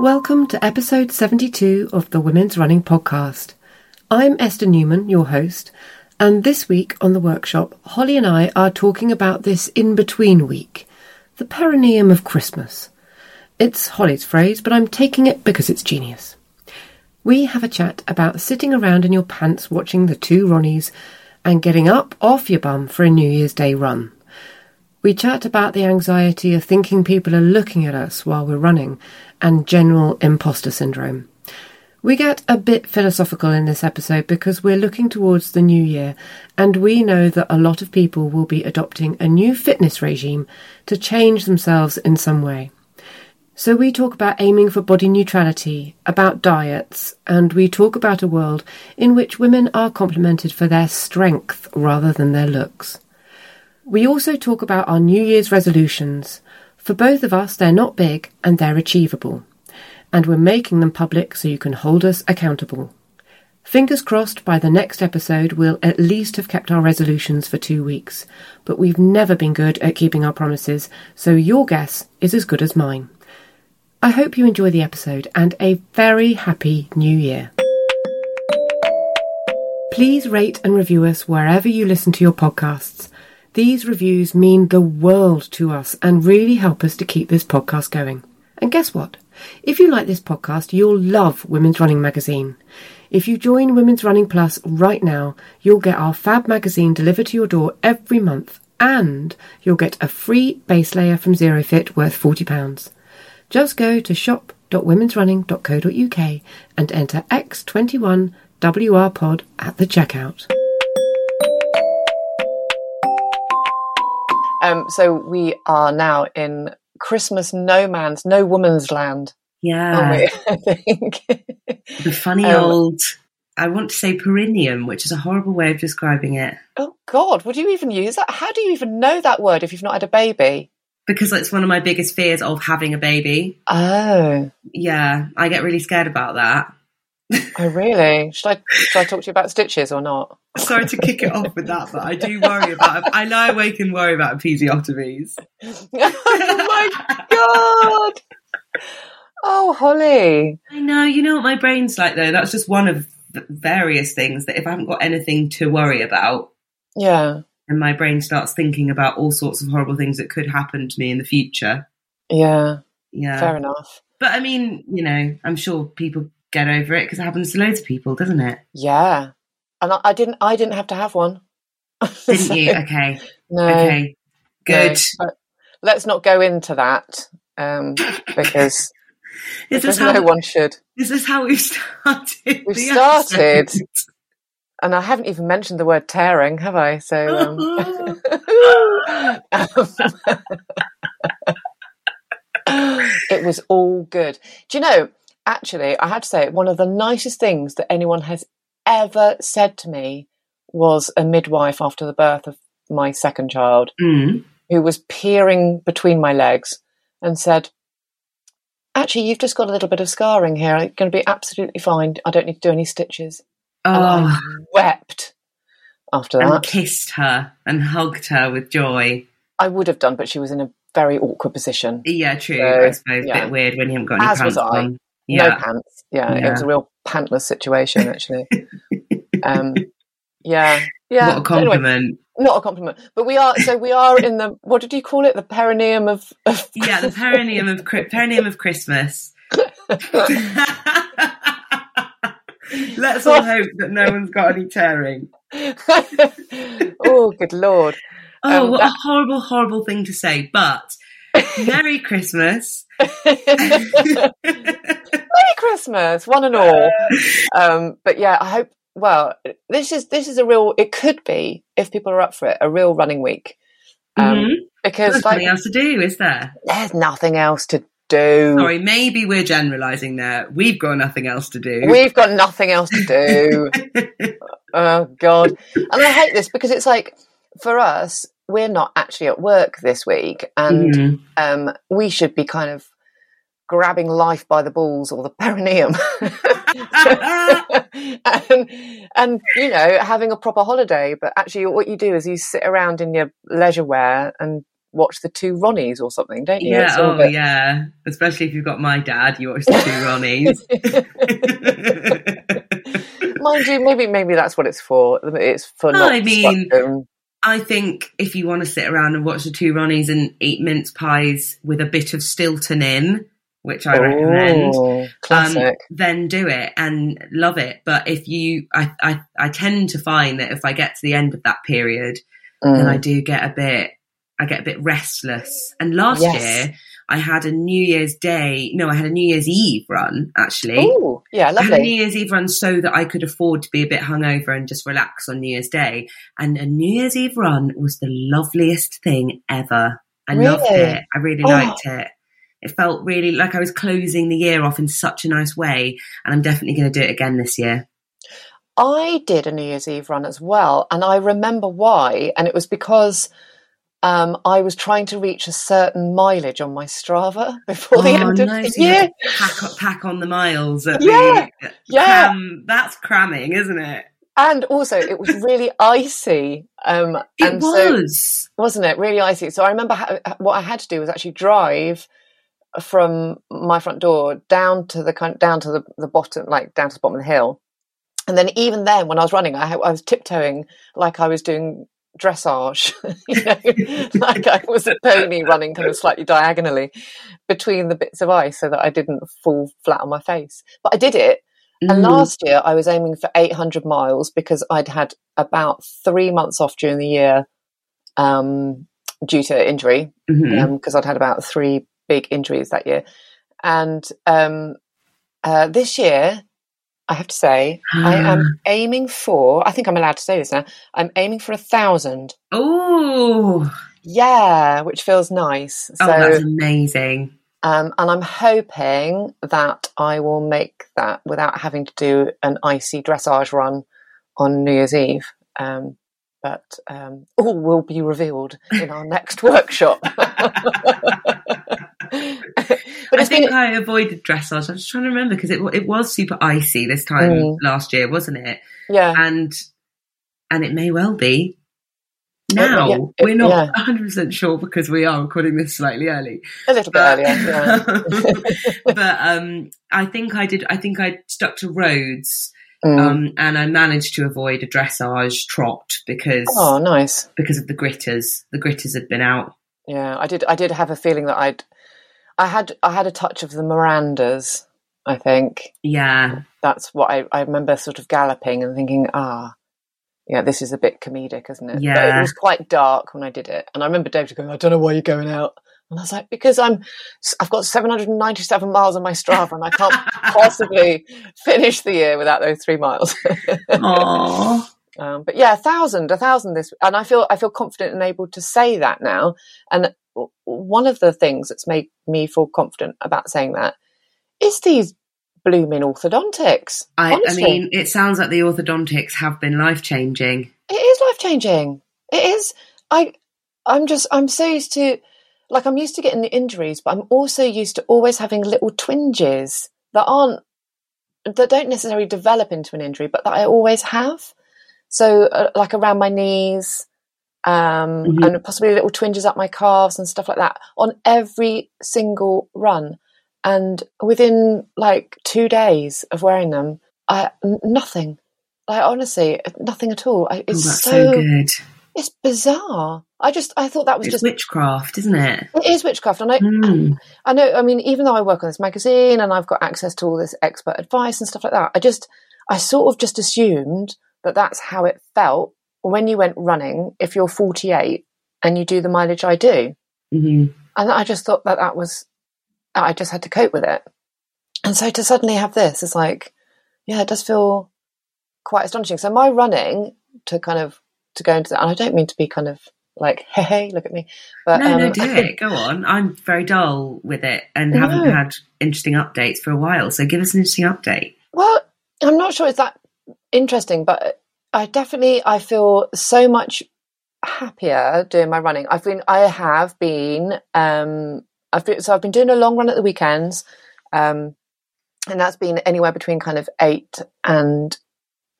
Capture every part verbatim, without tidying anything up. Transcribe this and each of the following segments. Welcome to episode seventy-two of the Women's Running Podcast. I'm Esther Newman, your host, and this week on the workshop, Holly and I are talking about this in-between week, the perineum of Christmas. It's Holly's phrase, but I'm taking it because it's genius. We have a chat about sitting around in your pants watching The Two Ronnies and getting up off your bum for a New Year's Day run. We chat about the anxiety of thinking people are looking at us while we're running and general imposter syndrome. We get a bit philosophical in this episode because we're looking towards the new year and we know that a lot of people will be adopting a new fitness regime to change themselves in some way. So we talk about aiming for body neutrality, about diets, and we talk about a world in which women are complimented for their strength rather than their looks. We also talk about our New Year's resolutions. For both of us, they're not big and they're achievable. And we're making them public so you can hold us accountable. Fingers crossed by the next episode we'll at least have kept our resolutions for two weeks. But we've never been good at keeping our promises, so your guess is as good as mine. I hope you enjoy the episode and a very happy New Year. Please rate and review us wherever you listen to your podcasts. These reviews mean the world to us and really help us to keep this podcast going. And guess what? If you like this podcast, you'll love Women's Running Magazine. If you join Women's Running Plus right now, you'll get our fab magazine delivered to your door every month and you'll get a free base layer from ZeroFit worth forty pounds. Just go to shop dot womens running dot co dot uk and enter X twenty-one W R pod at the checkout. Um, so we are now in Christmas no man's, no woman's land. Yeah. Aren't we? I think. The funny um, old, I want to say perineum, which is a horrible way of describing it. Oh, God, would you even use that? How do you even know that word if you've not had a baby? Because it's one of my biggest fears of having a baby. Oh. Yeah, I get really scared about that. Oh, really? Should I should I talk to you about stitches or not? Sorry to kick it off with that, but I do worry about it. I lie awake and worry about episiotomies. Oh, my God. Oh, Holly. I know. You know what my brain's like, though? That's just one of the various things that if I haven't got anything to worry about. Yeah. And my brain starts thinking about all sorts of horrible things that could happen to me in the future. Yeah. Yeah. Fair enough. But I mean, you know, I'm sure people get over it because it happens to loads of people, doesn't it? Yeah. And I, I didn't I didn't have to have one. Didn't so, you? Okay. No. Okay. Good. No, let's not go into that um, because this is how, no one should. This is how we started. We've started. Episode. And I haven't even mentioned the word tearing, have I? So, um, um, it was all good. Do you know, actually, I had to say, one of the nicest things that anyone has ever said to me was a midwife after the birth of my second child, mm. who was peering between my legs and said, actually, you've just got a little bit of scarring here. It's going to be absolutely fine. I don't need to do any stitches. Oh. And I wept after that. And kissed her and hugged her with joy. I would have done, but she was in a very awkward position. Yeah, true. So, I suppose yeah. a bit weird when you haven't got any As pants was I. on. Yeah. No pants. Yeah, yeah, it was a real pantless situation, actually. um, yeah. yeah. What a compliment. Anyway, not a compliment. But we are, so we are in the, what did you call it? The perineum of... of yeah, the perineum of, perineum of Christmas. Let's all hope that no one's got any tearing. Oh, good Lord. Oh, um, what that... a horrible, horrible thing to say. But Merry Christmas. Merry Christmas, one and all. Um, but yeah, I hope, well, this is this is a real, it could be, if people are up for it, a real running week. Um, mm-hmm. Because there's like, nothing else to do, is there? There's nothing else to do. Sorry, maybe we're generalising there. We've got nothing else to do. We've got nothing else to do. Oh, God. And I hate this because it's like, for us, we're not actually at work this week, and mm. um, we should be kind of grabbing life by the balls or the perineum, and, and you know, having a proper holiday. But actually, what you do is you sit around in your leisure wear and watch The Two Ronnies or something, don't you? Yeah, oh bit... yeah. Especially if you've got my dad, you watch The Two Ronnies. Mind you, maybe maybe that's what it's for. It's for. Not I mean. Spectrum. I think if you want to sit around and watch The Two Ronnies and eat mince pies with a bit of Stilton in, which I Ooh, recommend, classic. Um, then do it and love it. But if you, I, I, I tend to find that if I get to the end of that period, mm. then I do get a bit, I get a bit restless. And last yes. year I had a New Year's Day, no, I had a New Year's Eve run actually. Ooh, yeah, lovely. I had a New Year's Eve run so that I could afford to be a bit hungover and just relax on New Year's Day. And a New Year's Eve run was the loveliest thing ever. I really? loved it. I really oh. liked it. It felt really like I was closing the year off in such a nice way. And I'm definitely going to do it again this year. I did a New Year's Eve run as well. And I remember why. And it was because... Um, I was trying to reach a certain mileage on my Strava before oh, the end of nice. the year. Pack, pack on the miles. At yeah, the, yeah. Cram, that's cramming, isn't it? And also, it was really icy. Um, it and was. So, wasn't it? Really icy. So I remember ha- what I had to do was actually drive from my front door down to the kind, down to the, the bottom, like down to the bottom of the hill. And then even then, when I was running, I, I was tiptoeing like I was doing... dressage, you know, like I was a pony running kind of slightly diagonally between the bits of ice so that I didn't fall flat on my face. But I did it. Mm. And last year I was aiming for eight hundred miles because I'd had about three months off during the year um, due to injury because mm-hmm. um, I'd had about three big injuries that year. And um, uh, this year... I have to say, I am aiming for, I think I'm allowed to say this now, I'm aiming for a thousand. Ooh. Yeah, which feels nice. Oh, so, that's amazing. Um, and I'm hoping that I will make that without having to do an icy dressage run on New Year's Eve. Um, but um, all will be revealed in our next workshop. But I think been... I avoided dressage. I'm just trying to remember because it it was super icy this time mm. last year, wasn't it? Yeah, and and it may well be now. It, yeah, it, We're not yeah. one hundred percent sure because we are recording this slightly early, a little but, bit earlier. Yeah. But um, I think I did. I think I stuck to roads, mm. um, and I managed to avoid a dressage trot because oh, nice because of the gritters. The gritters had been out. Yeah, I did. I did have a feeling that I'd. I had I had a touch of the Mirandas, I think. Yeah. That's what I, I remember sort of galloping and thinking, ah, yeah, this is a bit comedic, isn't it? Yeah. But it was quite dark when I did it. And I remember David going, I don't know why you're going out. And I was like, because I'm, I've got seven hundred ninety-seven miles on my Strava and I can't possibly finish the year without those three miles. Aww. Um, but yeah, a thousand, a thousand this, and I feel I feel confident and able to say that now. And one of the things that's made me feel confident about saying that is these blooming orthodontics. I, I mean, it sounds like the orthodontics have been life-changing. It is life-changing. It is. I, I'm just, I'm so used to, like, I'm used to getting the injuries, but I'm also used to always having little twinges that aren't, that don't necessarily develop into an injury, but that I always have. So, uh, like, around my knees, um, mm-hmm. and possibly little twinges up my calves and stuff like that on every single run. And within, like, two days of wearing them, I nothing. Like, honestly, nothing at all. I, it's oh, that's so, so good. It's bizarre. I just, I thought that was it's just... witchcraft, isn't it? It is witchcraft. And I, mm. I know, I mean, even though I work on this magazine and I've got access to all this expert advice and stuff like that, I just, I sort of just assumed that that's how it felt when you went running if you're forty-eight and you do the mileage I do. Mm-hmm. And I just thought that that was... I just had to cope with it. And so to suddenly have this is like, yeah, it does feel quite astonishing. So my running to kind of, to go into that, and I don't mean to be kind of like, hey, hey, look at me. But, no, um, no, do it. Go on. I'm very dull with it and no. haven't had interesting updates for a while. So give us an interesting update. Well, I'm not sure it's that interesting, but I definitely, I feel so much happier doing my running. I've been, I have been, um, I've been, so I've been doing a long run at the weekends, um, and that's been anywhere between kind of eight and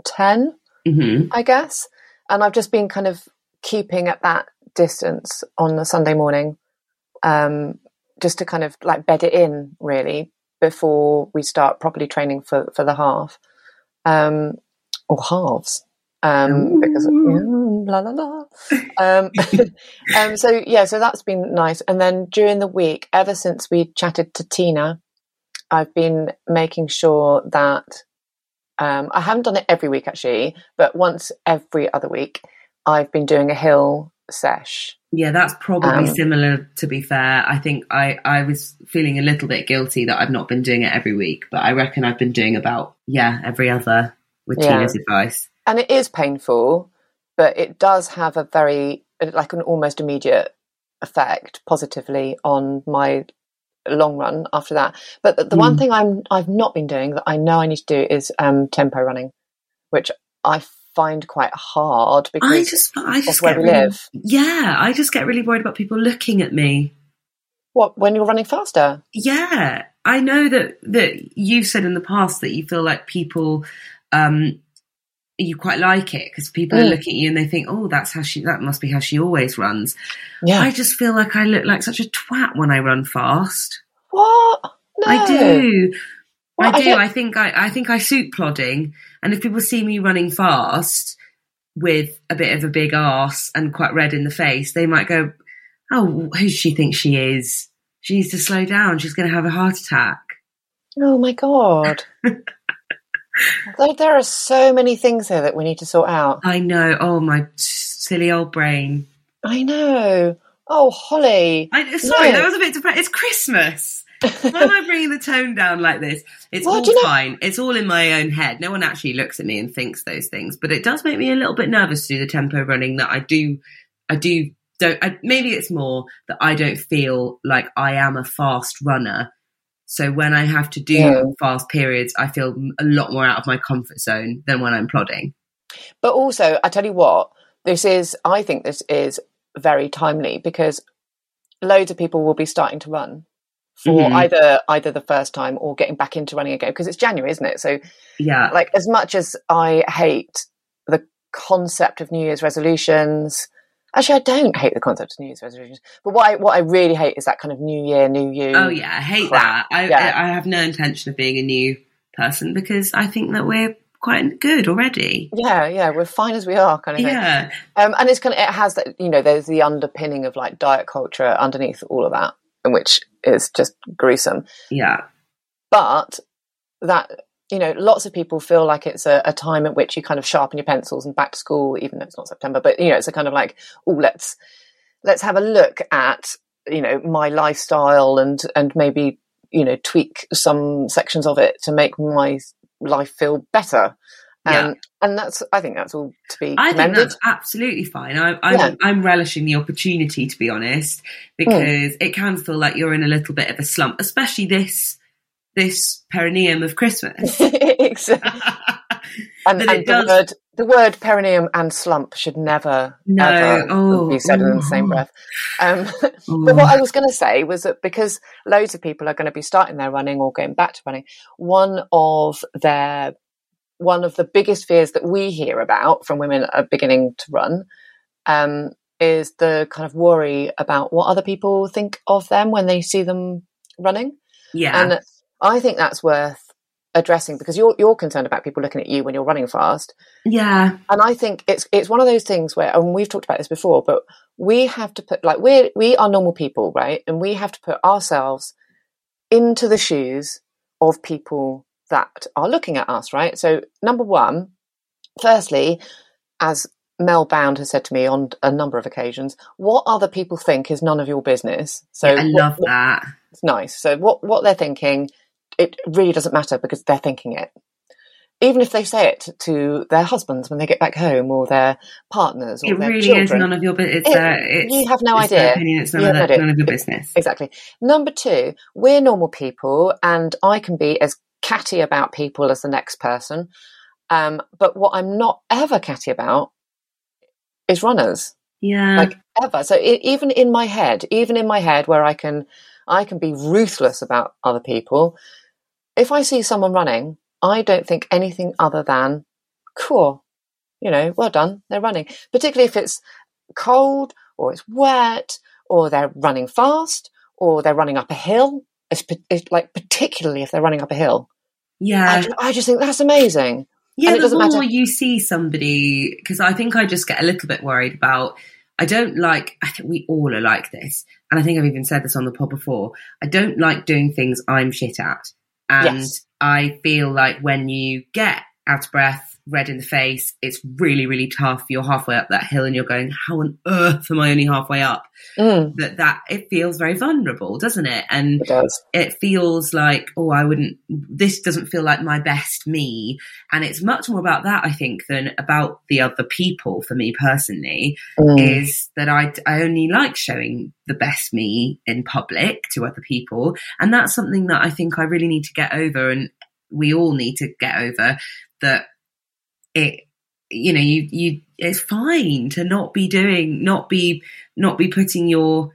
ten, mm-hmm. I guess. And I've just been kind of keeping at that distance on the Sunday morning, um, just to kind of like bed it in really before we start properly training for, for the half, um, or halves. Um, because mm, la la la. Um, um, so yeah, so that's been nice. And then during the week, ever since we chatted to Tina, I've been making sure that um, I haven't done it every week actually, but once every other week, I've been doing a hill sesh. Yeah, that's probably um, similar. To be fair, I think I I was feeling a little bit guilty that I've not been doing it every week, but I reckon I've been doing about yeah every other with yeah. Tina's advice. And it is painful, but it does have a very, like an almost immediate effect positively on my long run after that. But the, the mm. one thing I'm, I've not been doing that I know I need to do is um, tempo running, which I find quite hard because I just, I just that's where we really, live. Yeah, I just get really worried about people looking at me. What, when you're running faster? Yeah. I know that, that you've said in the past that you feel like people... Um, you quite like it because people mm. are looking at you and they think, oh, that's how she, that must be how she always runs. Yeah. I just feel like I look like such a twat when I run fast. What? No. I do. What? I do. I, I think I, I think I suit plodding. And if people see me running fast with a bit of a big arse and quite red in the face, they might go, oh, who does she think she is? She needs to slow down. She's going to have a heart attack. Oh my God. There are so many things here that we need to sort out. I know. Oh, my silly old brain. I know. Oh, Holly. I, sorry, no. that was a bit depressing. It's Christmas. Why am I bringing the tone down like this? It's well, all fine. Know? It's all in my own head. No one actually looks at me and thinks those things. But it does make me a little bit nervous to do the tempo running that I do. I do. Don't. I, maybe it's more that I don't feel like I am a fast runner. So when I have to do yeah. fast periods, I feel a lot more out of my comfort zone than when I'm plodding. But also, I tell you what, this is, I think this is very timely because loads of people will be starting to run for mm-hmm. either either the first time or getting back into running again because it's January, isn't it? So yeah, like as much as I hate the concept of New Year's resolutions, actually, I don't hate the concept of New Year's resolutions, but what I, what I really hate is that kind of New Year, New You. Oh yeah, I hate crap. that. I, yeah. I, I have no intention of being a new person because I think that we're quite good already. Yeah, yeah, we're fine as we are, kind of thing. Yeah, um, and it's kind of it has that, you know, there's the underpinning of like diet culture underneath all of that, and which is just gruesome. Yeah, but that. You know, lots of people feel like it's a, a time at which you kind of sharpen your pencils and back to school, even though it's not September. But, you know, it's a kind of like, oh, let's let's have a look at, you know, my lifestyle and and maybe, you know, tweak some sections of it to make my life feel better. Yeah. Um, and that's, I think that's all to be commended. I think that's absolutely fine. I, I'm, yeah. I'm relishing the opportunity, to be honest, because mm. it can feel like you're in a little bit of a slump, especially this this perineum of Christmas. And, and it does. The word, the word perineum and slump should never, no. ever oh, be said ooh. in the same breath. Um, but what I was going to say was that because loads of people are going to be starting their running or going back to running, one of their one of the biggest fears that we hear about from women that are beginning to run um, is the kind of worry about what other people think of them when they see them running. Yeah, and I think that's worth addressing, because you're you're concerned about people looking at you when you're running fast. Yeah. And I think it's it's one of those things where, and we've talked about this before, but we have to put, like, we're we are normal people, right? And we have to put ourselves into the shoes of people that are looking at us, right? So number one, firstly, as Mel Bound has said to me on a number of occasions, what other people think is none of your business. So yeah, I love what, that. It's nice. So what what they're thinking, it really doesn't matter, because they're thinking it. Even if they say it to their husbands when they get back home, or their partners, or it their really children, is none of your business. It, you have no it's idea. Opinion, it's none, you of that, none of your business. Exactly. Number two, we're normal people, and I can be as catty about people as the next person. Um, but what I'm not ever catty about is runners. Yeah. Like ever. So it, even in my head, even in my head, where I can, I can be ruthless about other people. If I see someone running, I don't think anything other than, cool, you know, well done, they're running. Particularly if it's cold, or it's wet, or they're running fast, or they're running up a hill. It's, it's like, particularly if they're running up a hill. Yeah. I just, I just think that's amazing. Yeah, and the more matter- you see somebody, because I think I just get a little bit worried about, I don't like, I think we all are like this. And I think I've even said this on the pod before. I don't like doing things I'm shit at. And yes. I feel like when you get out of breath, red in the face, it's really, really tough. You're halfway up that hill and you're going, how on earth am I only halfway up? Mm. That that it feels very vulnerable, doesn't it? And it does. It feels like, oh, I wouldn't, this doesn't feel like my best me. And it's much more about that, I think, than about the other people. For me personally, mm. is that I, I only like showing the best me in public to other people. And that's something that I think I really need to get over, and we all need to get over that. It, you know, you, you, it's fine to not be doing, not be, not be putting your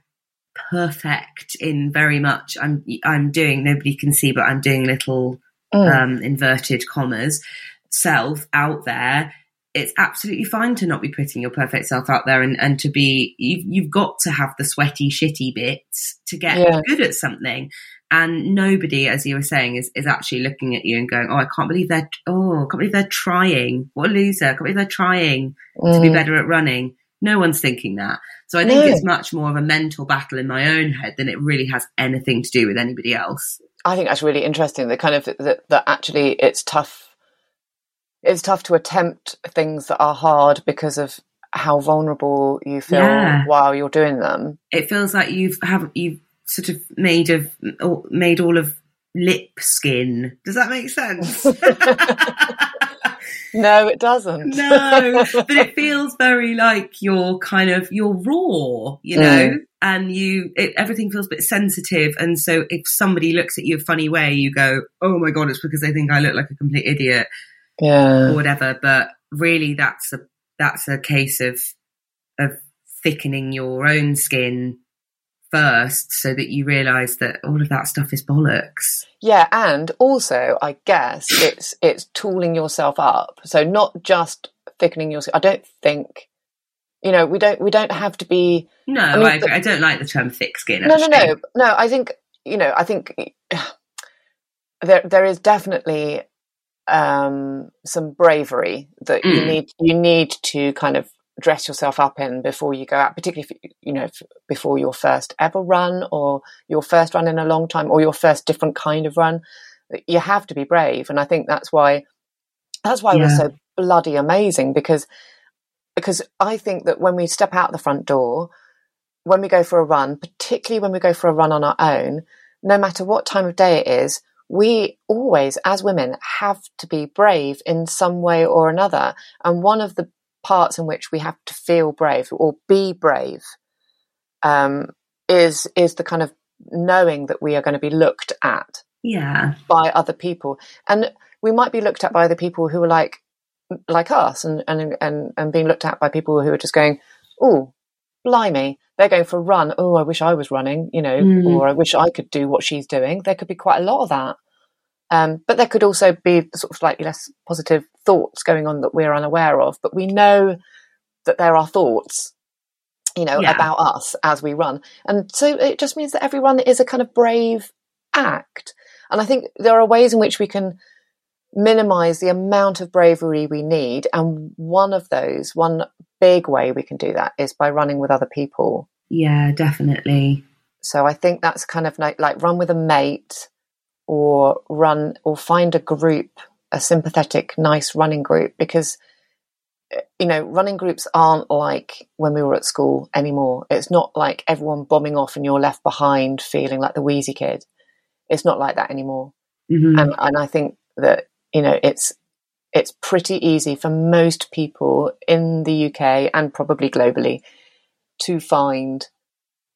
perfect in very much. I'm, I'm doing, nobody can see, but I'm doing little, mm. um, inverted commas self out there. It's absolutely fine to not be putting your perfect self out there, and, and to be, you've, you've got to have the sweaty, shitty bits to get yeah. good at something. And nobody, as you were saying, is, is actually looking at you and going, oh, I can't believe they're, oh, I can't believe they're trying. What a loser. I can't believe they're trying mm. to be better at running. No one's thinking that. So I think no. it's much more of a mental battle in my own head than it really has anything to do with anybody else. I think that's really interesting. The kind of, that actually it's tough. It's tough to attempt things that are hard because of how vulnerable you feel yeah. while you're doing them. It feels like you've, haven't, you've, sort of made of made all of lip skin. Does that make sense? No, it doesn't. No, but it feels very like you're kind of, you're raw, you know, mm. and you it, everything feels a bit sensitive. And so if somebody looks at you a funny way, you go, oh my God, it's because they think I look like a complete idiot, yeah, or whatever. But really, that's a that's a case of of thickening your own skin first, so that you realise that all of that stuff is bollocks. Yeah, and also I guess it's it's tooling yourself up. So not just thickening yourself. I don't think, you know, we don't we don't have to be. No, I, mean, I agree. The, I don't like the term thick skin. No, actually. no, no, no. I think you know. I think there there is definitely um, some bravery that mm. you need. You need to kind of dress yourself up in before you go out, particularly if, you know, if, before your first ever run, or your first run in a long time, or your first different kind of run. You have to be brave, and I think that's why that's why yeah. we're so bloody amazing, because because I think that when we step out the front door, when we go for a run, particularly when we go for a run on our own, no matter what time of day it is, we always, as women, have to be brave in some way or another. And one of the parts in which we have to feel brave or be brave um, is is the kind of knowing that we are going to be looked at yeah, by other people. And we might be looked at by other people who are like like us and and and, and being looked at by people who are just going, oh, blimey, they're going for a run. Oh, I wish I was running, you know, mm. or I wish I could do what she's doing. There could be quite a lot of that. Um, but there could also be sort of slightly less positive thoughts going on that we're unaware of. But we know that there are thoughts, you know, yeah. about us as we run. And so it just means that every run is a kind of brave act. And I think there are ways in which we can minimize the amount of bravery we need. And one of those, one big way we can do that is by running with other people. Yeah, definitely. So I think that's kind of like, like run with a mate. Or run, or find a group, a sympathetic, nice running group, because, you know, running groups aren't like when we were at school anymore. It's not like everyone bombing off and you're left behind feeling like the wheezy kid. It's not like that anymore. Mm-hmm. And and I think that, you know, it's it's pretty easy for most people in the U K and probably globally to find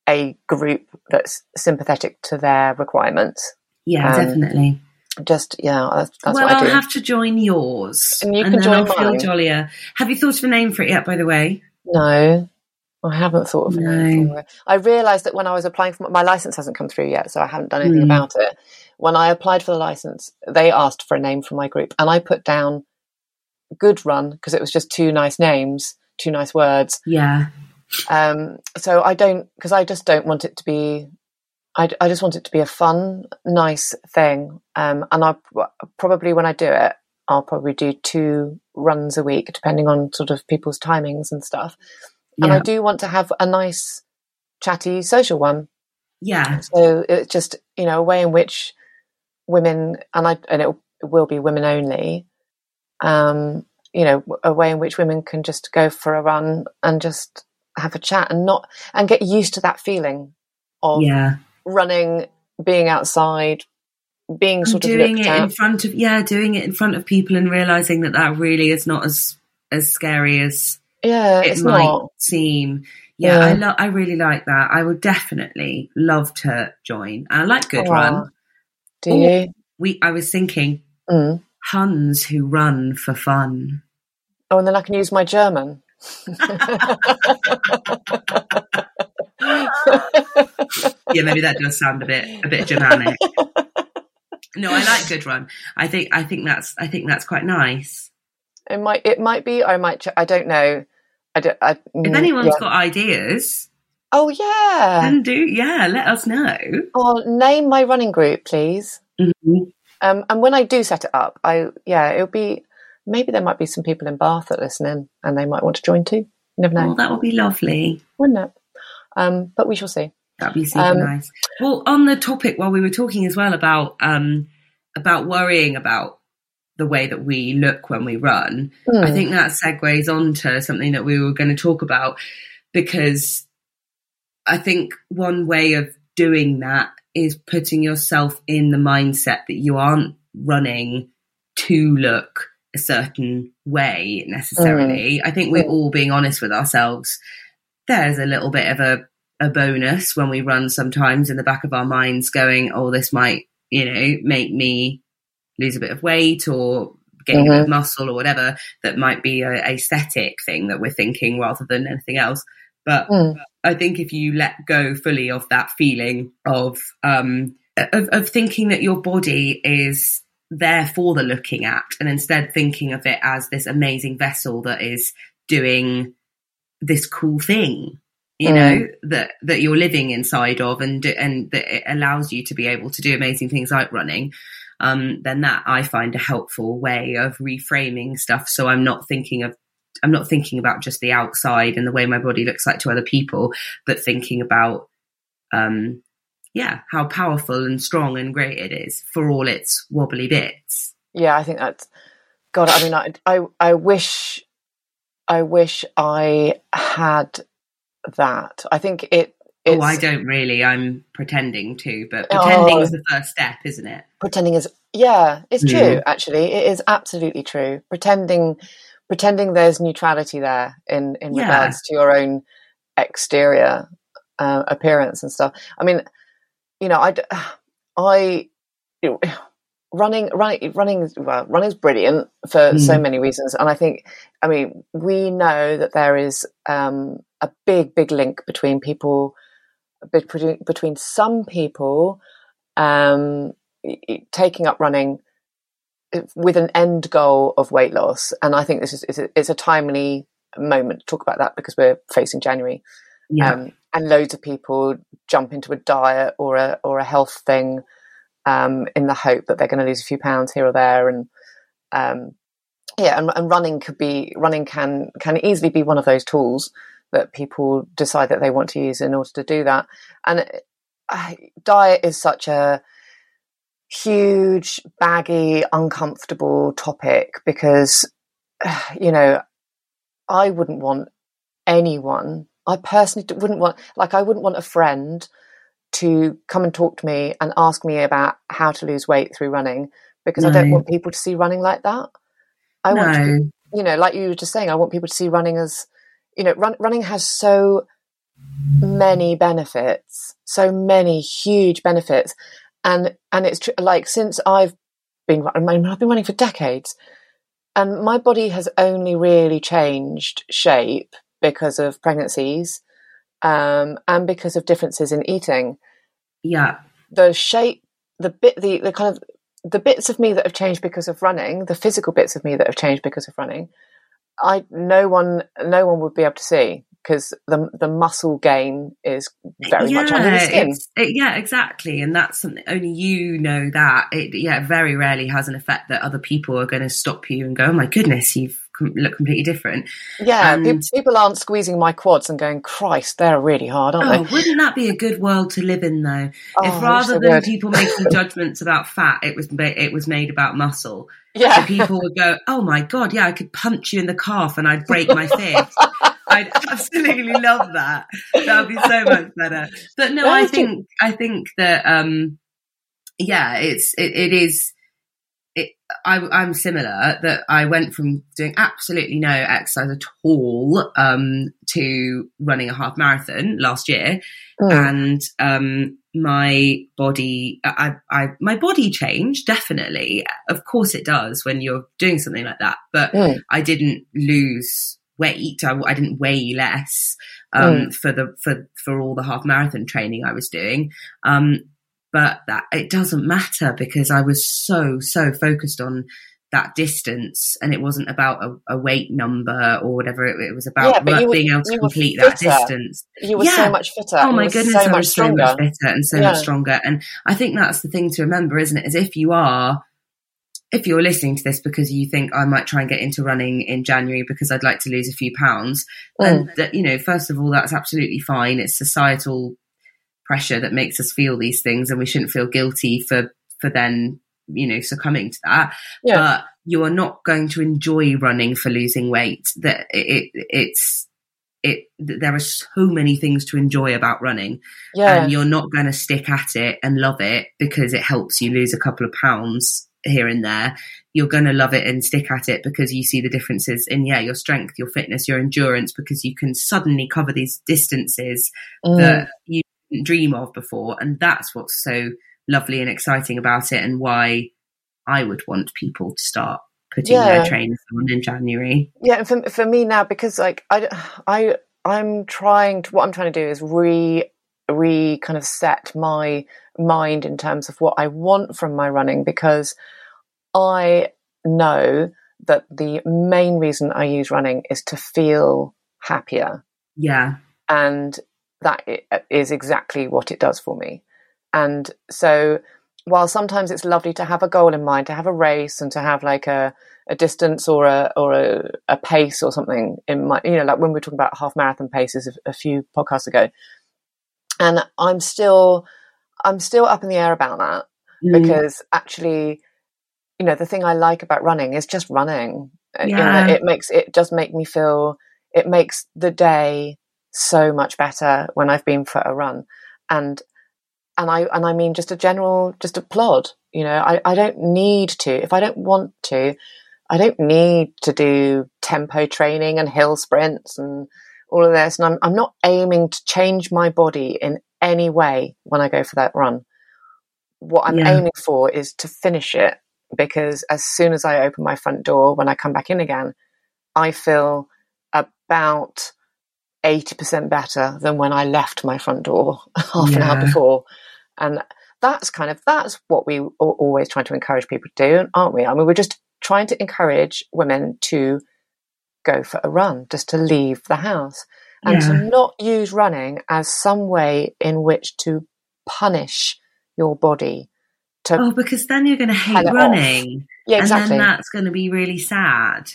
a group that's sympathetic to their requirements. Yeah, um, definitely. Just, yeah, that's, that's well, what I do. Well, I'll have to join yours. And you can and join mine. I'll feel jollier. Have you thought of a name for it yet, by the way? No, I haven't thought of a no. name for it. I realised that when I was applying for my, my licence hasn't come through yet, so I haven't done anything mm. about it. When I applied for the licence, they asked for a name for my group, and I put down Good Run because it was just two nice names, two nice words. Yeah. Um. So I don't, because I just don't want it to be... I, I just want it to be a fun, nice thing. Um, and I'll probably, when I do it, I'll probably do two runs a week, depending on sort of people's timings and stuff. Yeah. And I do want to have a nice, chatty, social one. Yeah. So it's just, you know, a way in which women, and I, and it will be women only, um, you know, a way in which women can just go for a run and just have a chat and not, and get used to that feeling of, yeah. running, being outside, being sort of doing it in front of yeah, doing it in front of people, and realizing that that really is not as as scary as yeah, it might seem. Yeah, I lo- I really like that. I would definitely love to join. I like Good Run. Do you? We I was thinking mm. Huns who run for fun. Oh, and then I can use my German. Yeah, maybe that does sound a bit a bit Germanic. No, I like Good Run. I think I think that's I think that's quite nice. It might it might be. I might. I don't know. I don't. I, if anyone's yeah. got ideas, oh yeah, then do yeah. Let us know. Or name my running group, please. Mm-hmm. Um, and when I do set it up, I yeah, it'll be maybe there might be some people in Bath that listen in, and they might want to join too. You never know. Oh, that would be lovely, wouldn't it? Um, but we shall see. That'd be super um, nice. Well, on the topic, while we were talking as well about um, about worrying about the way that we look when we run, mm. I think that segues onto something that we were going to talk about, because I think one way of doing that is putting yourself in the mindset that you aren't running to look a certain way necessarily. Mm. I think we're all being honest with ourselves. There's a little bit of a, a bonus when we run sometimes in the back of our minds going, oh, this might, you know, make me lose a bit of weight or gain mm-hmm. a bit of muscle or whatever. That might be an aesthetic thing that we're thinking rather than anything else. But mm. I think if you let go fully of that feeling of, um, of, of thinking that your body is there for the looking at, and instead thinking of it as this amazing vessel that is doing this cool thing, you mm. know, that that you're living inside of, and and that it allows you to be able to do amazing things like running, um then that I find a helpful way of reframing stuff. So I'm not thinking of I'm not thinking about just the outside and the way my body looks like to other people, but thinking about um yeah how powerful and strong and great it is for all its wobbly bits. Yeah, I think that's God. I mean, I I, I wish. I wish I had that. I think it is... Oh, I don't really. I'm pretending to, but pretending oh, is the first step, isn't it? Pretending is... Yeah, it's mm. true, actually. It is absolutely true. Pretending pretending there's neutrality there in, in yeah. regards to your own exterior uh, appearance and stuff. I mean, you know, I, I you know, running, running, running, well, running is brilliant for mm. so many reasons. And I think, I mean, we know that there is um, a big, big link between people, between, between some people um, taking up running with an end goal of weight loss. And I think this is, it's a, it's a timely moment to talk about that because we're facing January. Yeah. Um, and loads of people jump into a diet or a, or a health thing um, in the hope that they're going to lose a few pounds here or there. And um, yeah, and, and running could be, running can, can easily be one of those tools that people decide that they want to use in order to do that. And uh, diet is such a huge, baggy, uncomfortable topic because, you know, I wouldn't want anyone, I personally wouldn't want, like, I wouldn't want a friend to come and talk to me and ask me about how to lose weight through running because no. I don't want people to see running like that. I no. want, to, you know, like you were just saying, I want people to see running as, you know, run, running has so many benefits, so many huge benefits. And and it's tr- like since I've been I mean, I've been running for decades, and my body has only really changed shape because of pregnancies, um, and because of differences in eating. Yeah, the shape, the bit, the, the kind of the bits of me that have changed because of running, the physical bits of me that have changed because of running, I no one no one would be able to see. Because the the muscle gain is very yeah, much under the skin. It, yeah, exactly. And that's something only you know that. It yeah, very rarely has an effect that other people are going to stop you and go, oh my goodness, you've com- look completely different. Yeah, and people aren't squeezing my quads and going, Christ, they're really hard, aren't oh, they? Wouldn't that be a good world to live in, though? Oh, if rather than would. people making judgments about fat, it was it was made about muscle. Yeah. So people would go, oh my God, yeah, I could punch you in the calf and I'd break my fist. I'd absolutely love that. That would be so much better. But no, I think I think that um, yeah, it's it, it is. It, I, I'm similar that I went from doing absolutely no exercise at all um, to running a half marathon last year, mm. and um, my body, I, I my body changed definitely. Of course, it does when you're doing something like that. But mm. I didn't lose weight. I, I didn't weigh less um, mm. for the for for all the half marathon training I was doing, um, but that it doesn't matter because I was so so focused on that distance, and it wasn't about a, a weight number or whatever. It, it was about yeah, being were, able to complete that distance. You were yeah. so much fitter. Oh my goodness, so I was so much fitter and so yeah. much stronger. And I think that's the thing to remember, isn't it? Is if you are. If you're listening to this because you think I might try and get into running in January because I'd like to lose a few pounds, then mm. that, you know, first of all, that's absolutely fine. It's societal pressure that makes us feel these things, and we shouldn't feel guilty for, for then, you know, succumbing to that. Yeah. But you are not going to enjoy running for losing weight. That it, it it's, it, there are so many things to enjoy about running, yeah. and you're not going to stick at it and love it because it helps you lose a couple of pounds here and there. You're going to love it and stick at it because you see the differences in yeah your strength, your fitness, your endurance, because you can suddenly cover these distances mm. that you didn't dream of before, and that's what's so lovely and exciting about it, and why I would want people to start putting yeah. their trainers on in January. Yeah, and for, for me now, because like I, I I'm trying to what I'm trying to do is re re kind of set my mind in terms of what I want from my running, because I know that the main reason I use running is to feel happier. Yeah. And that is exactly what it does for me. And so while sometimes it's lovely to have a goal in mind, to have a race and to have like a, a distance or a or a, a pace or something in my, you know, like when we were talking about half marathon paces a, a few podcasts ago, and I'm still I'm still up in the air about that mm. because actually, you know, the thing I like about running is just running. Yeah. It, it makes, it does make me feel, it makes the day so much better when I've been for a run. And, and I, and I mean, just a general, just a plod, you know, I, I don't need to, if I don't want to, I don't need to do tempo training and hill sprints and all of this. And I'm, I'm not aiming to change my body in any way when I go for that run, what I'm yeah. aiming for is to finish it, because as soon as I open my front door, when I come back in again, I feel about eighty percent better than when I left my front door half yeah. an hour before. And that's kind of, that's what we are always trying to encourage people to do, aren't we? I mean, we're just trying to encourage women to go for a run, just to leave the house, and yeah. to not use running as some way in which to punish your body. To oh, because then you're going to hate running. Off. Yeah, exactly. And then that's going to be really sad.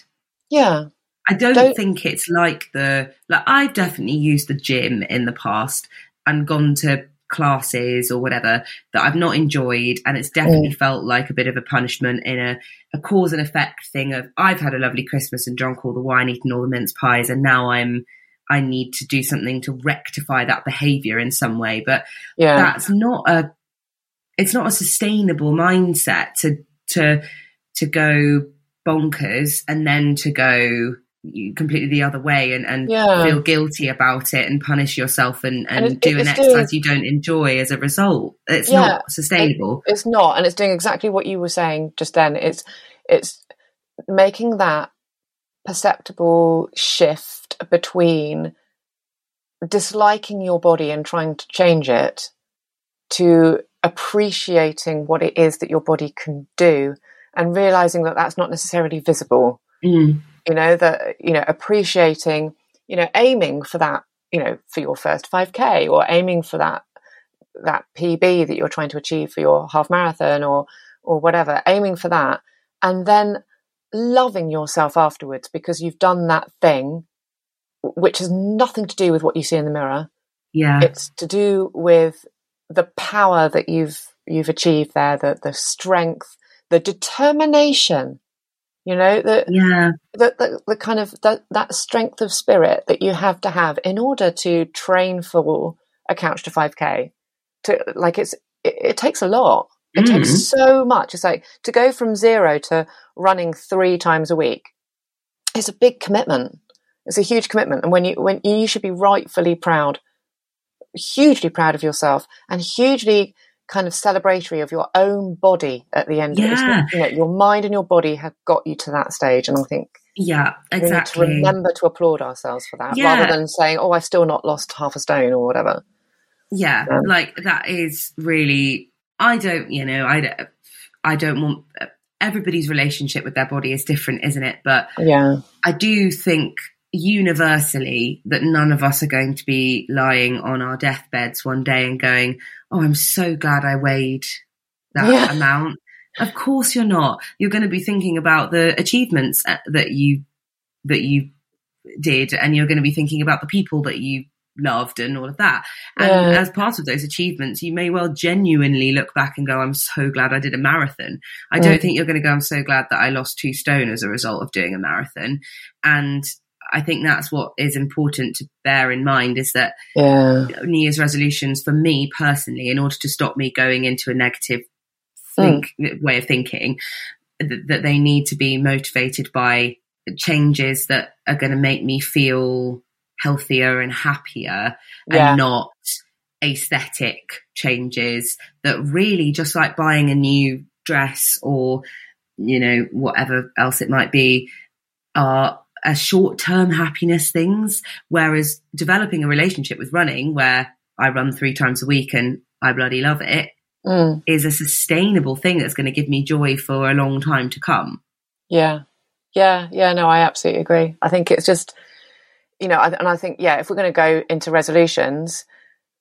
Yeah. I don't, don't think it's like the, like I've definitely used the gym in the past and gone to classes or whatever that I've not enjoyed, and it's definitely mm. felt like a bit of a punishment in a, a cause and effect thing of I've had a lovely Christmas and drunk all the wine, eaten all the mince pies, and now I'm I need to do something to rectify that behaviour in some way. But yeah. that's not a it's not a sustainable mindset to to to go bonkers and then to go completely the other way and, and yeah. feel guilty about it and punish yourself and, and, and it, do an exercise doing, you don't enjoy as a result. It's yeah, not sustainable. It, it's not. And it's doing exactly what you were saying just then. It's it's making that perceptible shift between disliking your body and trying to change it to appreciating what it is that your body can do and realizing that that's not necessarily visible. Mm. You know, that, you know, appreciating, you know, aiming for that, you know, for your first five K, or aiming for that, that P B that you're trying to achieve for your half marathon or, or whatever, aiming for that. And then loving yourself afterwards because you've done that thing, which has nothing to do with what you see in the mirror. Yeah. It's to do with the power that you've, you've achieved there, the, the strength, the determination. You know, the, yeah. the, the the kind of the, that strength of spirit that you have to have in order to train for a couch to five K. To like it's it, it takes a lot. It mm. takes so much. It's like to go from zero to running three times a week. It's a big commitment. It's a huge commitment. And when you when you should be rightfully proud, hugely proud of yourself, and hugely kind of celebratory of your own body at the end yeah. of it. You know, your mind and your body have got you to that stage, and I think yeah exactly we need to remember to applaud ourselves for that yeah. rather than saying, oh, I've still not lost half a stone or whatever. Yeah um, like that is really I don't you know I don't I don't want everybody's relationship with their body is different, isn't it? But yeah I do think universally that none of us are going to be lying on our deathbeds one day and going, oh, I'm so glad I weighed that yeah. amount. Of course you're not. You're going to be thinking about the achievements that you that you did, and you're going to be thinking about the people that you loved and all of that. And yeah. as part of those achievements, you may well genuinely look back and go, I'm so glad I did a marathon. I don't mm. think you're going to go, I'm so glad that I lost two stone as a result of doing a marathon. And I think that's what is important to bear in mind, is that yeah. New Year's resolutions for me personally, in order to stop me going into a negative think, mm. way of thinking, th- that they need to be motivated by changes that are going to make me feel healthier and happier yeah. and not aesthetic changes that really just like buying a new dress or, you know, whatever else it might be are a short-term happiness things, whereas developing a relationship with running where I run three times a week and I bloody love it mm. is a sustainable thing that's going to give me joy for a long time to come. Yeah. Yeah. Yeah. No, I absolutely agree. I think it's just, you know, I, and I think, yeah, if we're going to go into resolutions,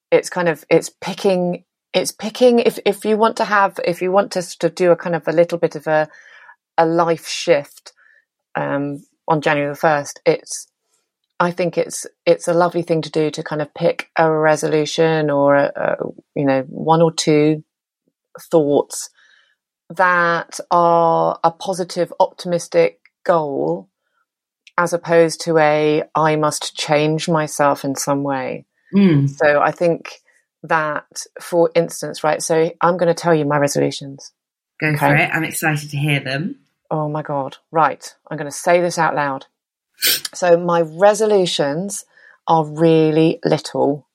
it's kind of, it's picking, it's picking, if, if you want to have, if you want us to do a kind of a little bit of a, a life shift, um, on January the first, it's, I think it's, it's a lovely thing to do to kind of pick a resolution or, a, a, you know, one or two thoughts that are a positive, optimistic goal, as opposed to a, I must change myself in some way. Mm. So I think that, for instance, right, so I'm going to tell you my resolutions. Go okay? for it. I'm excited to hear them. Oh my God. Right. I'm going to say this out loud. So my resolutions are really little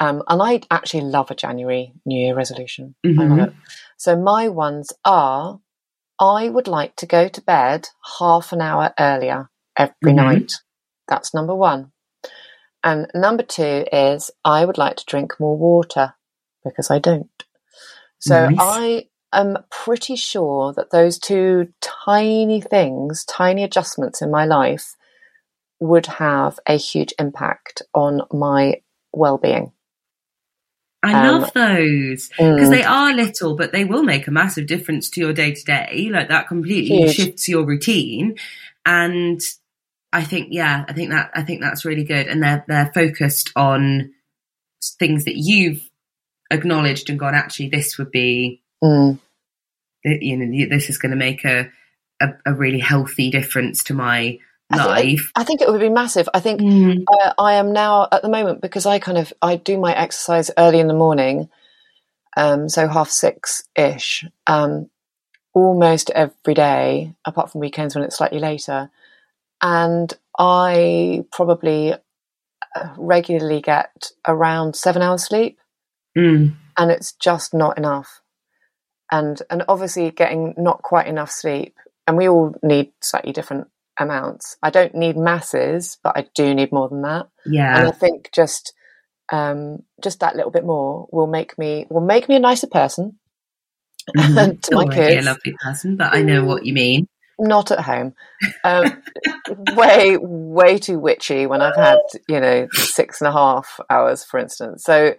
Um, and I actually love a January New Year resolution. Mm-hmm. I love it. So my ones are, I would like to go to bed half an hour earlier every mm-hmm. night. That's number one. And number two is I would like to drink more water because I don't. So nice. I am pretty sure that those two tiny things, tiny adjustments in my life would have a huge impact on my well-being. I um, love those because mm. they are little, but they will make a massive difference to your day-to-day. Like that completely huge. Shifts your routine. And I think, yeah, I think that, I think that's really good. And they're, they're focused on things that you've acknowledged and gone, actually, this would be, mm. you know, this is going to make a, a, a really healthy difference to my life. I think, I think it would be massive. I think mm. uh, I am now at the moment, because I kind of, I do my exercise early in the morning. Um, so half six ish, um, almost every day, apart from weekends when it's slightly later. And I probably regularly get around seven hours sleep mm. and it's just not enough. And and obviously getting not quite enough sleep, and we all need slightly different amounts. I don't need masses, but I do need more than that. Yeah. And I think just um, just that little bit more will make me will make me a nicer person mm-hmm. to my kids. You're a lovely person, but I know what you mean. Not at home. Um, way, way too witchy when I've had, you know, six and a half hours, for instance. So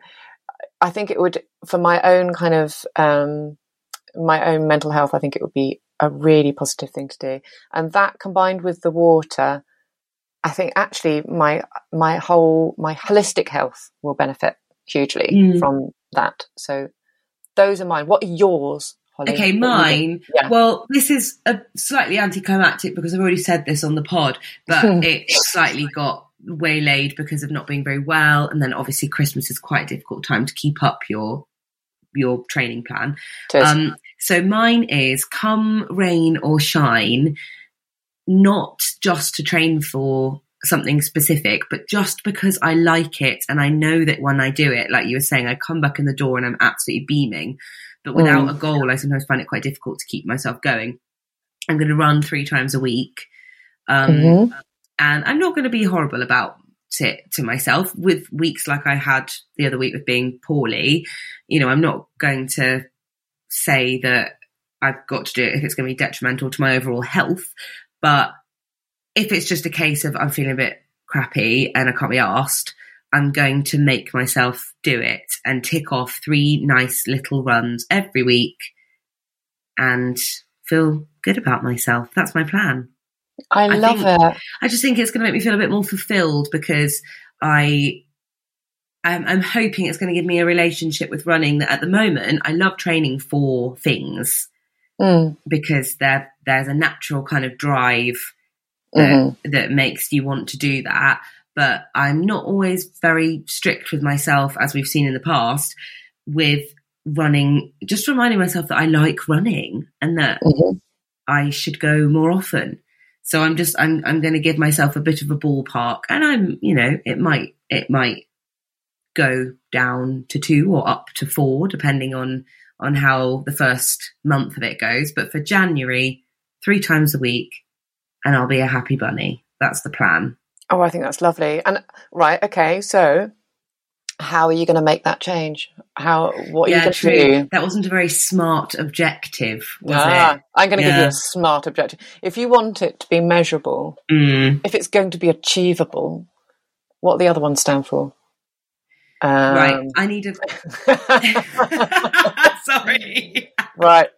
I think it would, for my own kind of, um, my own mental health, I think it would be a really positive thing to do. And that combined with the water, I think actually my, my whole, my holistic health will benefit hugely mm. from that. So those are mine. What are yours? Okay, mine. Yeah. Well, this is a slightly anticlimactic because I've already said this on the pod, but it slightly got waylaid because of not being very well, and then obviously Christmas is quite a difficult time to keep up your your training plan. Um, so mine is, come rain or shine, not just to train for something specific, but just because I like it, and I know that when I do it, like you were saying, I come back in the door and I'm absolutely beaming. But without mm. a goal, I sometimes find it quite difficult to keep myself going. I'm going to run three times a week. Um, mm-hmm. And I'm not going to be horrible about it to myself with weeks like I had the other week with being poorly. You know, I'm not going to say that I've got to do it if it's going to be detrimental to my overall health. But if it's just a case of I'm feeling a bit crappy and I can't be arsed, I'm going to make myself do it and tick off three nice little runs every week and feel good about myself. That's my plan. I, I love think, it. I just think it's going to make me feel a bit more fulfilled because I, I'm, I'm hoping it's going to give me a relationship with running that at the moment I love training for things mm. because there, there's a natural kind of drive that, mm-hmm. that makes you want to do that. But I'm not always very strict with myself, as we've seen in the past, with running, just reminding myself that I like running and that mm-hmm. I should go more often. So I'm just, I'm, I'm going to give myself a bit of a ballpark, and I'm, you know, it might, it might go down to two or up to four, depending on, on how the first month of it goes. But for January, three times a week, and I'll be a happy bunny. That's the plan. Oh, I think that's lovely. And right, okay, so how are you going to make that change? How? What are yeah, you going true. to do? That wasn't a very smart objective, was ah, it? I'm going to yeah. give you a smart objective. If you want it to be measurable, mm. if it's going to be achievable, what do the other ones stand for? Um, right, I need a... Sorry. Right.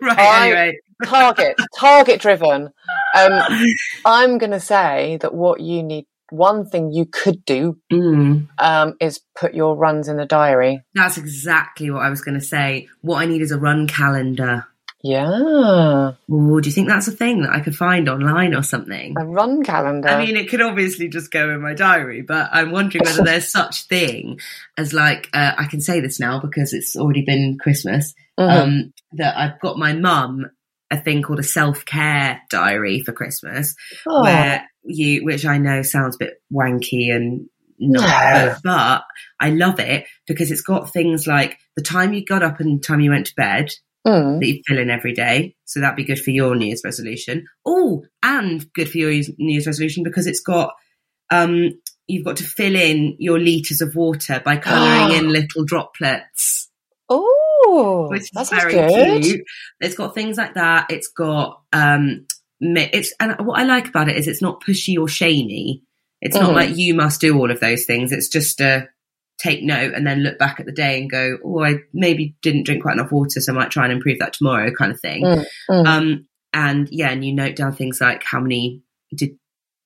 Right, I, anyway. target, target driven. Um, I'm going to say that what you need, one thing you could do mm. um, is put your runs in the diary. That's exactly what I was going to say. What I need is a run calendar. Yeah. Ooh, do you think that's a thing that I could find online or something? A run calendar. I mean, it could obviously just go in my diary, but I'm wondering whether there's such thing as like, uh, I can say this now because it's already been Christmas, mm-hmm. um, that I've got my mum a thing called a self-care diary for Christmas, oh. where you, which I know sounds a bit wanky and not. No. But, but I love it because it's got things like the time you got up and the time you went to bed mm. that you fill in every day. So that'd be good for your New Year's resolution. Oh, and good for your New Year's resolution because it's got um, you've got to fill in your litres of water by colouring in little droplets. Oh, which is very good. Cute. It's got things like that. It's got um, it's and what I like about it is it's not pushy or shamey. It's mm-hmm. not like you must do all of those things. It's just to take note and then look back at the day and go, oh, I maybe didn't drink quite enough water, so I might try and improve that tomorrow, kind of thing. Mm-hmm. Um, and yeah, and you note down things like how many did.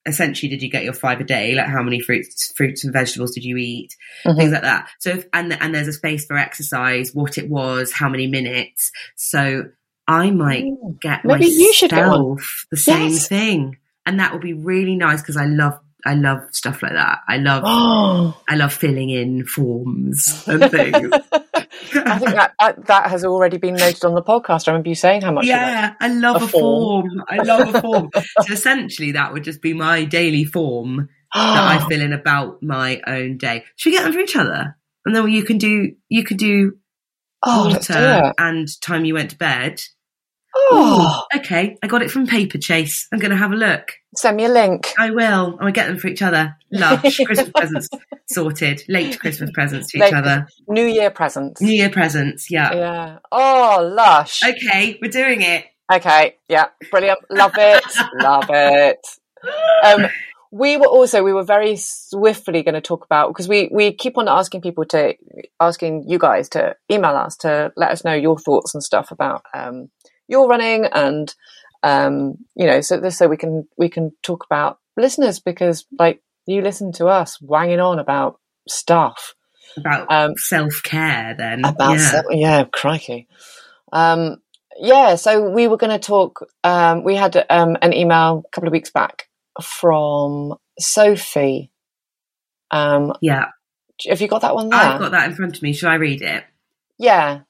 Essentially, did you get your five a day? Like how many fruits, fruits and vegetables did you eat? Mm-hmm. Things like that. So, if, and and there's a space for exercise, what it was, how many minutes. So I might get Maybe myself you should go the same yes. thing, and that would be really nice because I love I love stuff like that. I love oh. I love filling in forms and things. I think that, that that has already been noted on the podcast. I remember you saying how much. Yeah, I love a, a form. form. I love a form. So essentially, that would just be my daily form that I fill in about my own day. Should we get them for each other, and then you can do you can do water oh, and time you went to bed. Oh, ooh, okay. I got it from Paper Chase. I'm going to have a look. Send me a link. I will. I get them for each other. Lush. Christmas presents sorted. Late Christmas presents to each Late, other. New Year presents. New Year presents. Yeah. Yeah. Oh, lush. Okay, we're doing it. Okay. Yeah. Brilliant. Love it. Love it. Um, we were also we were very swiftly going to talk about because we we keep on asking people to asking you guys to email us to let us know your thoughts and stuff about um. You're running and um you know so this so we can we can talk about listeners because like you listen to us wanging on about stuff about um, self-care then about yeah, self- yeah crikey um yeah so we were going to talk um we had um an email a couple of weeks back from Sophie um yeah have you got that one there? I've got that in front of me. Should I read it? Yeah.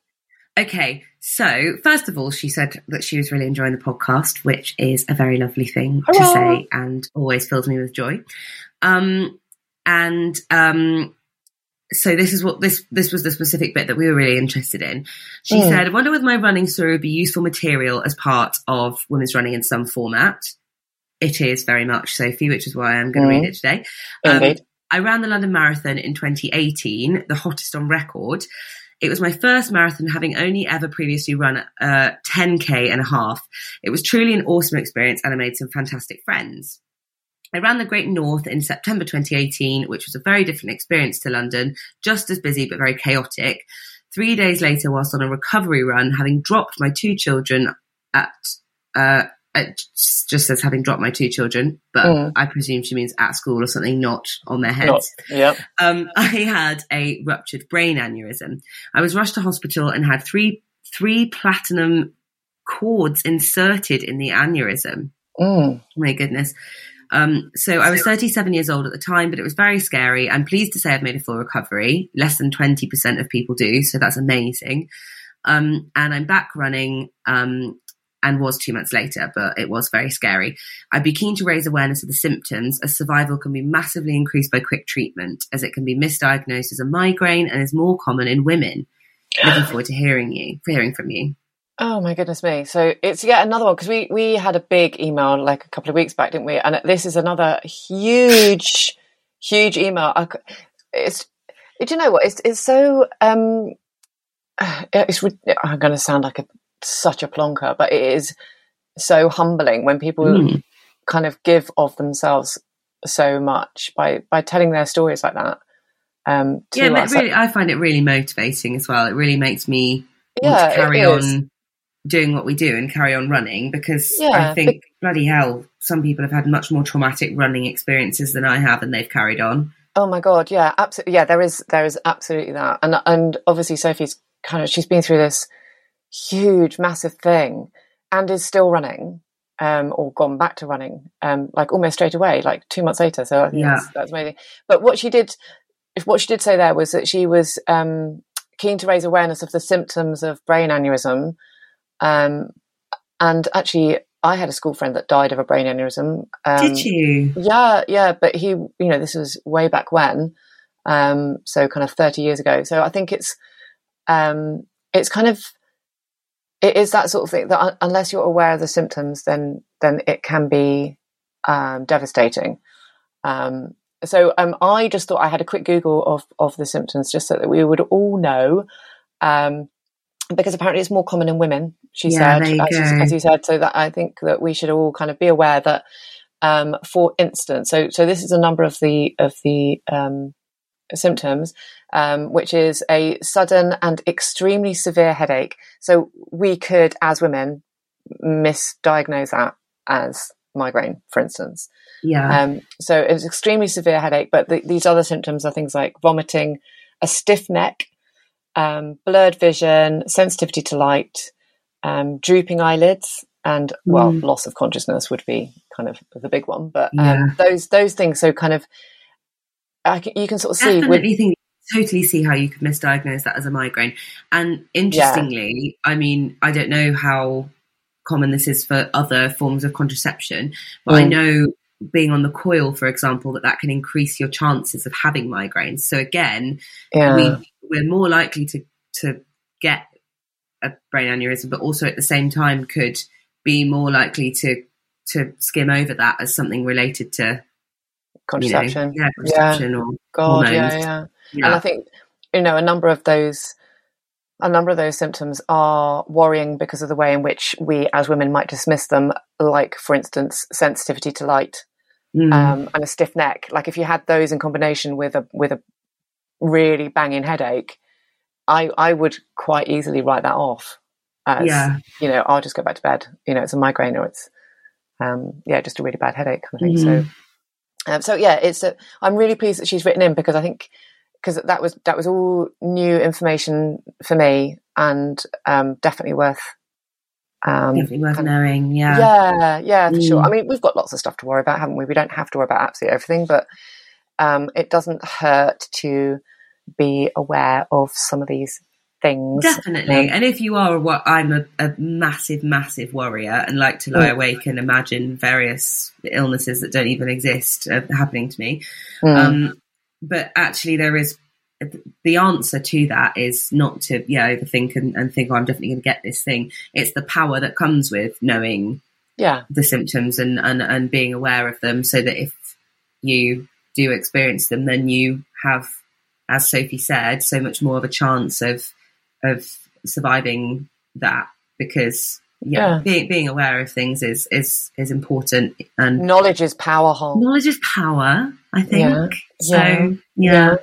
Okay, so first of all, she said that she was really enjoying the podcast, which is a very lovely thing Hello. to say and always fills me with joy. Um, and um, so this is what this this was the specific bit that we were really interested in. She mm. said, I wonder whether my running story would be useful material as part of women's running in some format. It is very much, Sophie, which is why I'm going to mm. read it today. Um, I ran the London Marathon in twenty eighteen, the hottest on record. It was my first marathon, having only ever previously run uh, ten K and a half. It was truly an awesome experience and I made some fantastic friends. I ran the Great North in September twenty eighteen, which was a very different experience to London, just as busy but very chaotic. Three days later, whilst on a recovery run, having dropped my two children at... Uh, It just says having dropped my two children, but mm. I presume she means at school or something, not on their heads. Not, yep. Um, I had a ruptured brain aneurysm. I was rushed to hospital and had three three platinum cords inserted in the aneurysm. Mm. My goodness. Um, so I was thirty-seven years old at the time, but it was very scary. I'm pleased to say I've made a full recovery. Less than twenty percent of people do, so that's amazing. Um, and I'm back running. Um, And was two months later, but it was very scary. I'd be keen to raise awareness of the symptoms, as survival can be massively increased by quick treatment, as it can be misdiagnosed as a migraine and is more common in women. Looking forward to hearing you, hearing from you. Oh my goodness me! So it's yet another one because we we had a big email like a couple of weeks back, didn't we? And this is another huge, huge email. I, it's do you know what? It's it's so um, it's I'm going to sound like a such a plonker, but it is so humbling when people mm. kind of give of themselves so much by by telling their stories like that. Um yeah us. Really, I find it really motivating as well. It really makes me yeah, want to carry on doing what we do and carry on running because yeah, I think but, bloody hell, some people have had much more traumatic running experiences than I have and they've carried on. Oh my god, yeah, absolutely. Yeah, there is there is absolutely that. And and obviously Sophie's kind of she's been through this huge massive thing and is still running um or gone back to running um like almost straight away like two months later, so I think yeah. that's, that's amazing. But what she did if what she did say there was that she was um keen to raise awareness of the symptoms of brain aneurysm um and actually I had a school friend that died of a brain aneurysm. Um, Did you? Yeah, yeah. But he, you know, this was way back when, um, so kind of thirty years ago. So I think it's, um, it's kind of, it is that sort of thing that unless you're aware of the symptoms, then then it can be um, devastating. Um, so um, I just thought I had a quick Google of of the symptoms just so that we would all know. Um, because apparently it's more common in women, she yeah, said, you as, as you said. So that I think that we should all kind of be aware that, um, for instance, so, so this is a number of the, of the, um, symptoms, um, which is a sudden and extremely severe headache. So we could, as women, misdiagnose that as migraine, for instance. Yeah. Um, so it's extremely severe headache, but the, these other symptoms are things like vomiting, a stiff neck, um blurred vision, sensitivity to light, um drooping eyelids, and well mm. loss of consciousness would be kind of the big one, but um yeah. those those things, so kind of I can, you can sort of Definitely see with, think, totally see how you could misdiagnose that as a migraine. And interestingly, yeah. I mean, I don't know how common this is for other forms of contraception, but mm. I know being on the coil, for example, that that can increase your chances of having migraines. So again, yeah. we we're more likely to, to get a brain aneurysm, but also at the same time could be more likely to to skim over that as something related to contraception, you know, yeah, contraception yeah. or God, hormones. Yeah, yeah, yeah. And I think, you know, a number of those a number of those symptoms are worrying because of the way in which we as women might dismiss them, like, for instance, sensitivity to light mm. um, and a stiff neck. Like if you had those in combination with a with a really banging headache, I I would quite easily write that off as, yeah. you know, I'll just go back to bed, you know, it's a migraine or it's um yeah just a really bad headache kind of thing. Mm-hmm. So um, so yeah it's a, I'm really pleased that she's written in, because I think because that was that was all new information for me, and um definitely worth um definitely worth and, knowing. Yeah yeah yeah for mm. sure. I mean, we've got lots of stuff to worry about, haven't we? We don't have to worry about absolutely everything, but Um, it doesn't hurt to be aware of some of these things. Definitely. Um, and if you are, what I'm a, a massive, massive worrier and like to lie mm. awake and imagine various illnesses that don't even exist uh, happening to me. Mm. Um, but actually there is, the answer to that is not to yeah overthink and, and think, oh, I'm definitely going to get this thing. It's the power that comes with knowing yeah. the symptoms and, and, and being aware of them, so that if you do experience them, then you have, as Sophie said, so much more of a chance of of surviving that, because yeah, yeah. being being aware of things is is is important, and knowledge is power. Whole knowledge is power, I think. Yeah. So yeah. Yeah, yeah,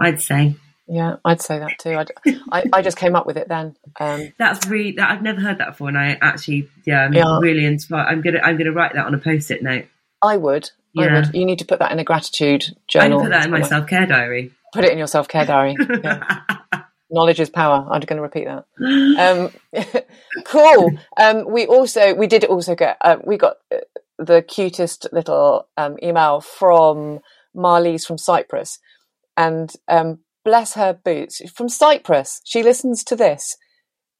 I'd say yeah, I'd say that too. I'd, I I just came up with it then. Um, That's really that I've never heard that before, and I actually yeah, I'm yeah. really inspired. I'm gonna I'm gonna write that on a post-it note. I would. Yeah. I would. You need to put that in a gratitude journal. I put that in my self-care diary. Put it in your self-care diary. Yeah. Knowledge is power. I'm going to repeat that. Um, cool. Um, we also we did also get uh, we got the cutest little um, email from Marlies from Cyprus, and um, bless her boots, from Cyprus. She listens to this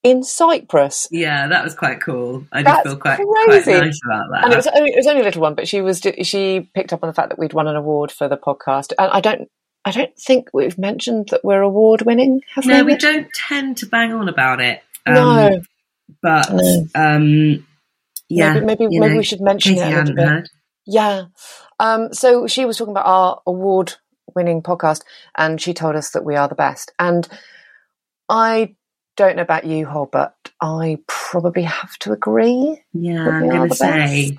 in Cyprus. Yeah, that was quite cool. I did feel quite, quite nice about that. And it was only, it was only a little one, but she was she picked up on the fact that we'd won an award for the podcast. And I don't I don't think we've mentioned that we're award winning, have we? No, we don't tend to bang on about it. Um, no, but no. Um, yeah, maybe maybe, maybe know, we should mention it a little bit. Heard. Yeah. Um, so she was talking about our award winning podcast, and she told us that we are the best. And I. don't know about you, Hol, but I probably have to agree. Yeah, I'm going to say,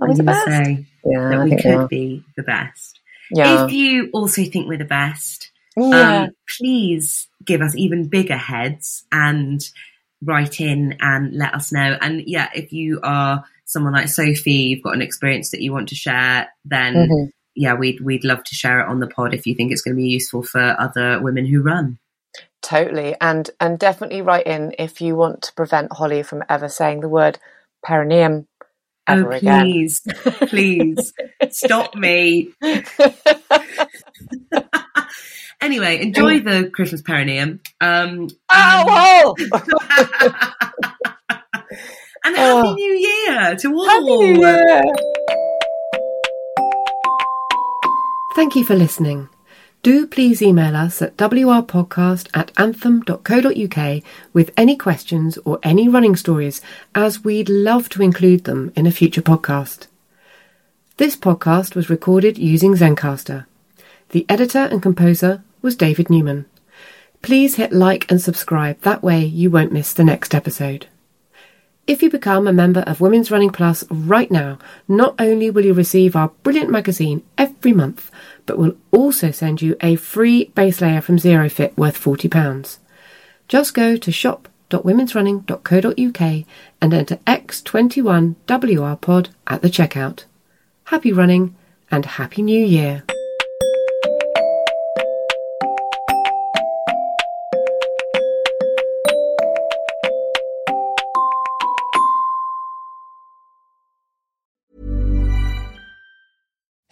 I'm going to say yeah, that we could be the best. Yeah. If you also think we're the best, yeah. um, please give us even bigger heads and write in and let us know. And yeah, if you are someone like Sophie, you've got an experience that you want to share, then mm-hmm. yeah, we'd we'd love to share it on the pod if you think it's going to be useful for other women who run. Totally, and and definitely write in if you want to prevent Holly from ever saying the word perineum ever oh, please, again. Please, stop me. Anyway, enjoy the Christmas perineum. Um, oh, and, And oh. Happy New Year to all. Happy New Year. Thank you for listening. Do please email us at w r podcast at anthem dot co dot u k with any questions or any running stories, as we'd love to include them in a future podcast. This podcast was recorded using Zencaster. The editor and composer was David Newman. Please hit like and subscribe, that way you won't miss the next episode. If you become a member of Women's Running Plus right now, not only will you receive our brilliant magazine every month, but we'll also send you a free base layer from ZeroFit worth forty pounds. Just go to shop dot womens running dot co dot u k and enter X twenty-one W R pod at the checkout. Happy running and Happy New Year.